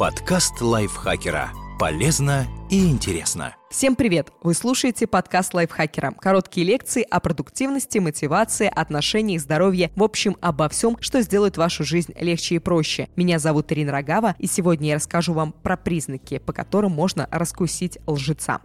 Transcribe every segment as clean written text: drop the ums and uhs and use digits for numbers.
Подкаст лайфхакера. Полезно и интересно. Всем привет! Вы слушаете подкаст лайфхакера. Короткие лекции о продуктивности, мотивации, отношениях, здоровье. В общем, обо всем, что сделает вашу жизнь легче и проще. Меня зовут Ирина Рогава, и сегодня я расскажу вам про признаки, по которым можно раскусить лжеца.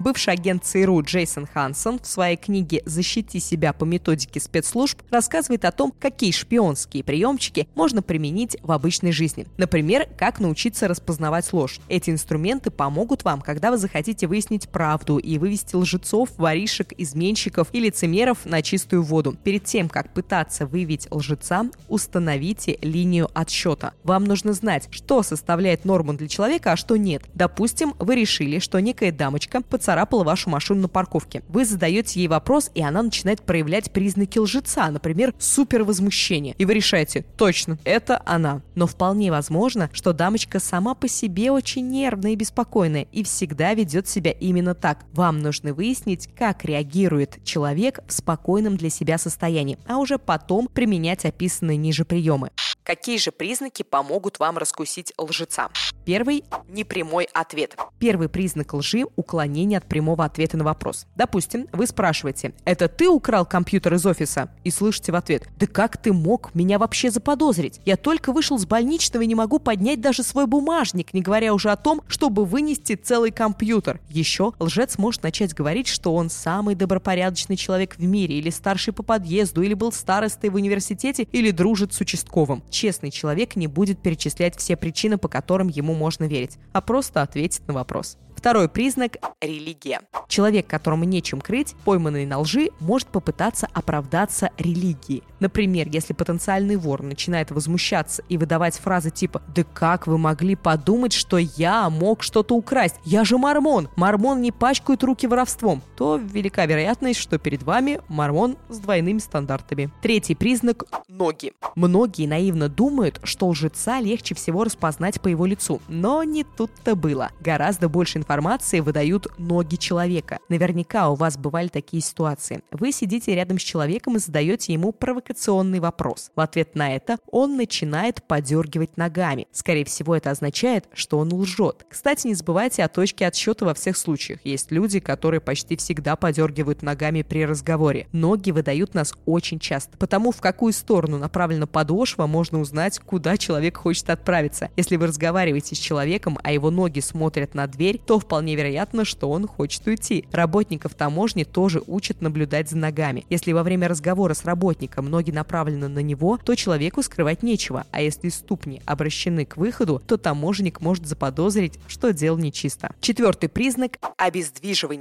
Бывший агент ЦРУ Джейсон Хансен в своей книге «Защити себя по методике спецслужб» рассказывает о том, какие шпионские приемчики можно применить в обычной жизни. Например, как научиться распознавать ложь. Эти инструменты помогут вам, когда вы захотите выяснить правду и вывести лжецов, воришек, изменщиков и лицемеров на чистую воду. Перед тем, как пытаться выявить лжеца, установите линию отсчета. Вам нужно знать, что составляет норму для человека, а что нет. Допустим, вы решили, что некая дамочка поцарапала вашу машину на парковке. Вы задаете ей вопрос, и она начинает проявлять признаки лжеца, например, супервозмущение. И вы решаете: точно, это она. Но вполне возможно, что дамочка сама по себе очень нервная и беспокойная, и всегда ведет себя именно так. Вам нужно выяснить, как реагирует человек в спокойном для себя состоянии, а уже потом применять описанные ниже приемы. Какие же признаки помогут вам раскусить лжеца? Первый – непрямой ответ. Первый признак лжи – уклонение от прямого ответа на вопрос. Допустим, вы спрашиваете: «Это ты украл компьютер из офиса?» И слышите в ответ: «Да как ты мог меня вообще заподозрить? Я только вышел с больничного и не могу поднять даже свой бумажник, не говоря уже о том, чтобы вынести целый компьютер». Еще лжец может начать говорить, что он самый добропорядочный человек в мире, или старший по подъезду, или был старостой в университете, или дружит с участковым. Честный человек не будет перечислять все причины, по которым ему можно верить, а просто ответит на вопрос. Второй признак – религия. Человек, которому нечем крыть, пойманный на лжи, может попытаться оправдаться религией. Например, если потенциальный вор начинает возмущаться и выдавать фразы типа: «Да как вы могли подумать, что я мог что-то украсть? Я же мормон! Мормон не пачкает руки воровством!» то велика вероятность, что перед вами мормон с двойными стандартами. Третий признак – ноги. Многие наивно думают, что лжеца легче всего распознать по его лицу, но не тут-то было. Гораздо больше информации выдают ноги человека. Наверняка у вас бывали такие ситуации. Вы сидите рядом с человеком и задаете ему провокационный вопрос. В ответ на это он начинает подергивать ногами. Скорее всего, это означает, что он лжет. Кстати, не забывайте о точке отсчета во всех случаях. Есть люди, которые почти всегда подергивают ногами при разговоре. Ноги выдают нас очень часто. Потому в какую сторону направлена подошва, можно узнать, куда человек хочет отправиться. Если вы разговариваете с человеком, а его ноги смотрят на дверь, то вполне вероятно, что он хочет уйти. Работников таможни тоже учат наблюдать за ногами. Если во время разговора с работником ноги направлены на него, то человеку скрывать нечего, а если ступни обращены к выходу, то таможенник может заподозрить, что дело нечисто. Четвертый признак – обездвиживание.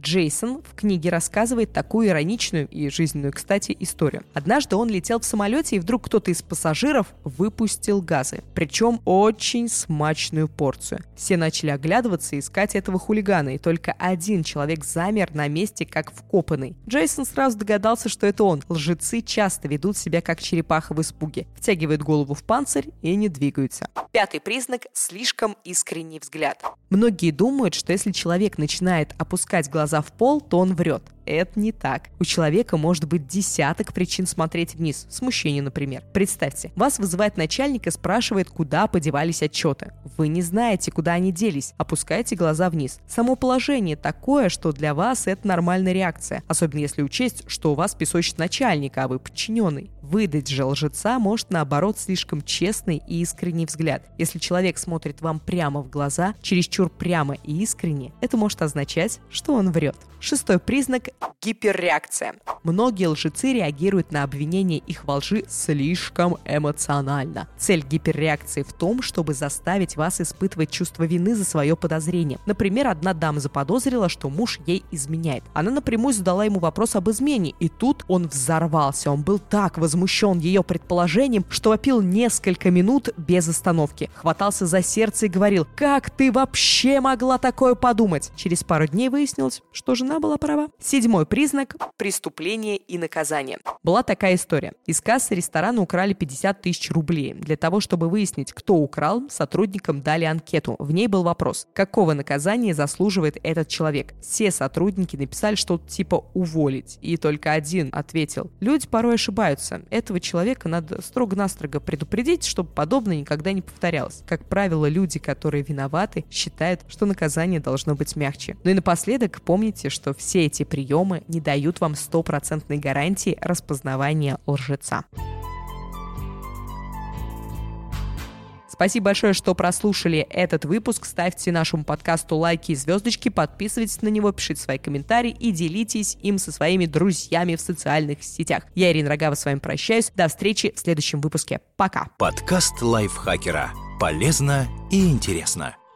Джейсон в книге рассказывает такую ироничную и жизненную, кстати, историю. Однажды он летел в самолете, и вдруг кто-то из пассажиров выпустил газы, причем очень смачную порцию. Все начали оглядываться и искать этого хулигана, и только один человек замер на месте, как вкопанный. Джейсон сразу догадался, что это он. Лжецы часто ведут себя, как черепаха в испуге, втягивают голову в панцирь и не двигаются. Пятый признак – слишком искренний взгляд. Многие думают, что если человек начинает опускать глаза в пол, то он врет. Это не так. У человека может быть десяток причин смотреть вниз. Смущение, например. Представьте, вас вызывает начальник и спрашивает, куда подевались отчеты. Вы не знаете, куда они делись. Опускайте глаза вниз. Само положение такое, что для вас это нормальная реакция. Особенно если учесть, что у вас песочит начальник, а вы подчиненный. Выдать же лжеца может, наоборот, слишком честный и искренний взгляд. Если человек смотрит вам прямо в глаза, чересчур прямо и искренне, это может означать, что он врет. Шестой признак – гиперреакция. Многие лжецы реагируют на обвинения их во лжи слишком эмоционально. Цель гиперреакции в том, чтобы заставить вас испытывать чувство вины за свое подозрение. Например, одна дама заподозрила, что муж ей изменяет. Она напрямую задала ему вопрос об измене, и тут он взорвался. Он был так возмущен ее предположением, что вопил несколько минут без остановки. Хватался за сердце и говорил: «Как ты вообще могла такое подумать?» Через пару дней выяснилось, что жена была права. Седьмой признак – преступление и наказание. Была такая история. Из кассы ресторана украли 50 тысяч рублей. Для того, чтобы выяснить, кто украл, сотрудникам дали анкету. В ней был вопрос: какого наказания заслуживает этот человек? Все сотрудники написали что-то типа «уволить». И только один ответил: люди порой ошибаются. Этого человека надо строго-настрого предупредить, чтобы подобное никогда не повторялось. Как правило, люди, которые виноваты, считают, что наказание должно быть мягче. Ну и напоследок, помните, что все эти приемы не дают вам стопроцентной гарантии распознавания лжеца. Спасибо большое, что прослушали этот выпуск. Ставьте нашему подкасту лайки и звездочки, подписывайтесь на него, пишите свои комментарии и делитесь им со своими друзьями в социальных сетях. Я, Ирина Рогава, с вами прощаюсь. До встречи в следующем выпуске. Пока. Подкаст лайфхакера. Полезно и интересно.